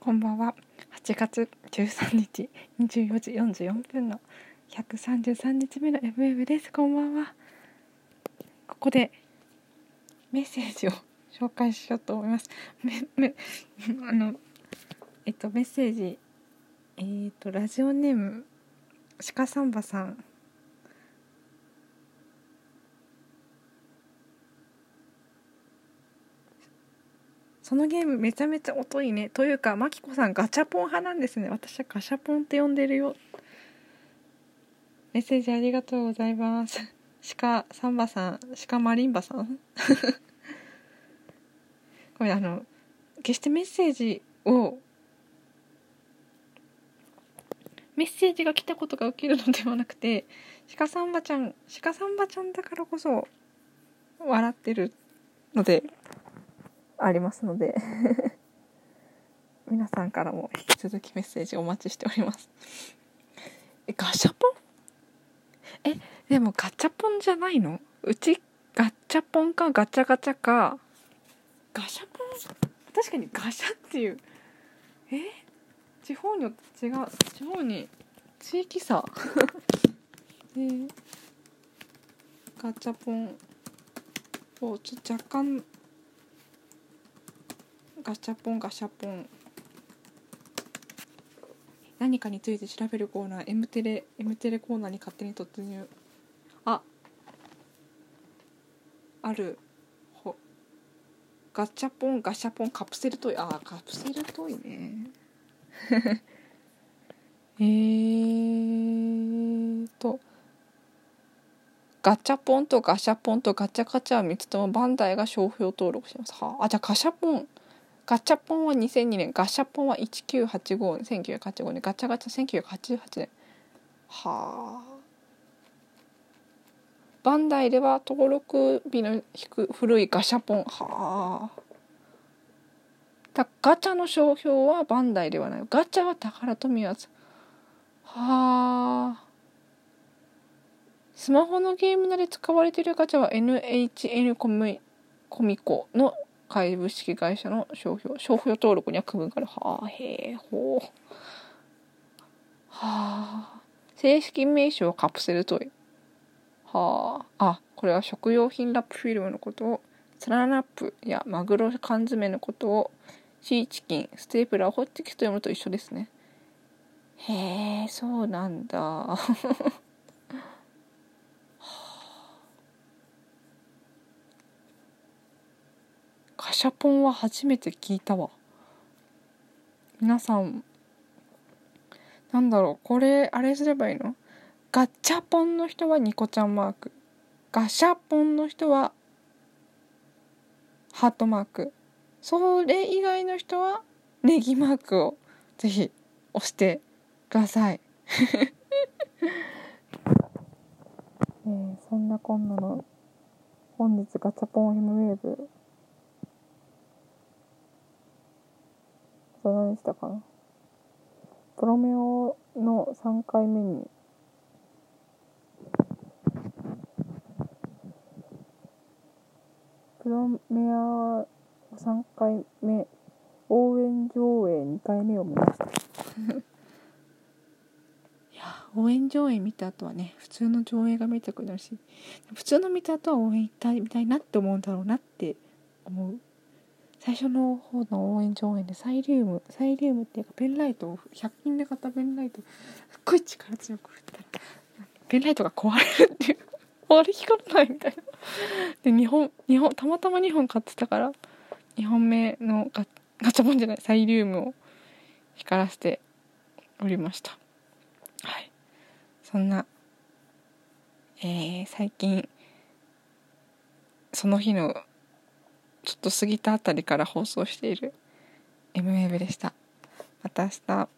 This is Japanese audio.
こんばんは。8月13日24時44分の133日目の MM です。こんばんは。ここでメッセージを紹介しようと思います。メッセージ、ラジオネーム鹿サンバさん。そのゲームめちゃめちゃ音いいね。というかマキコさんガチャポン派なんですね。私はガシャポンって呼んでるよ。メッセージありがとうございます。鹿サンバさん、鹿マリンバさんこれ決してメッセージが来たことが起きるのではなくて、鹿サンバちゃんだからこそ笑ってるのでありますので皆さんからも引き続きメッセージお待ちしております。ガシャポン？でもガチャポンじゃないの？うちガチャポンかガチャガチャかガシャポン？確かにガシャっていう地方によって違う、地方に地域差ガチャポンをちょっと若干ガシャポン何かについて調べるコーナー、 Mテレコーナーに勝手に突入。ガチャポンガシャポンカプセルトイ、カプセルトイねガチャポンとガシャポンとガチャガチャは3つともバンダイが商標登録してます。じゃあガチャポンは2002年、ガシャポンは1985年、1985年、ガチャガチャ1988年。バンダイでは登録日の古いガシャポン。ガチャの商標はバンダイではない。ガチャは宝富はず。スマホのゲームなどで使われているガチャは NHN コミコの株式会社の商標登録には区分がある。正式名称はカプセルトイ。これは食用品ラップフィルムのことを、サランラップやマグロ缶詰のことを、シーチキン、ステープラー、ホッチキスと読むと一緒ですね。そうなんだガシャポンは初めて聞いたわ。皆さん、なんだろう、これあれすればいいの？ガチャポンの人はニコちゃんマーク、ガシャポンの人はハートマーク、それ以外の人はネギマークをぜひ押してくださいそんなこんなの本日ガチャポン M ウェーブ何したかな。プロメオの3回目にプロメオ3回目応援上映2回目を見ましたいや、応援上映見た後はね、普通の上映が見たくなるし、普通の見た後は応援行きたいなって思うんだろうなって思う。最初の方の応援上映でサイリウムっていうかペンライトを、100均で買ったペンライトをすっごい力強く振ったらペンライトが壊れるっていうあれ光らないみたいな。で2本たまたま2本買ってたから、2本目のガチャポンじゃないサイリウムを光らせておりました。そんな、最近その日のちょっと過ぎたあたりから放送している M ウェーブでした。また明日。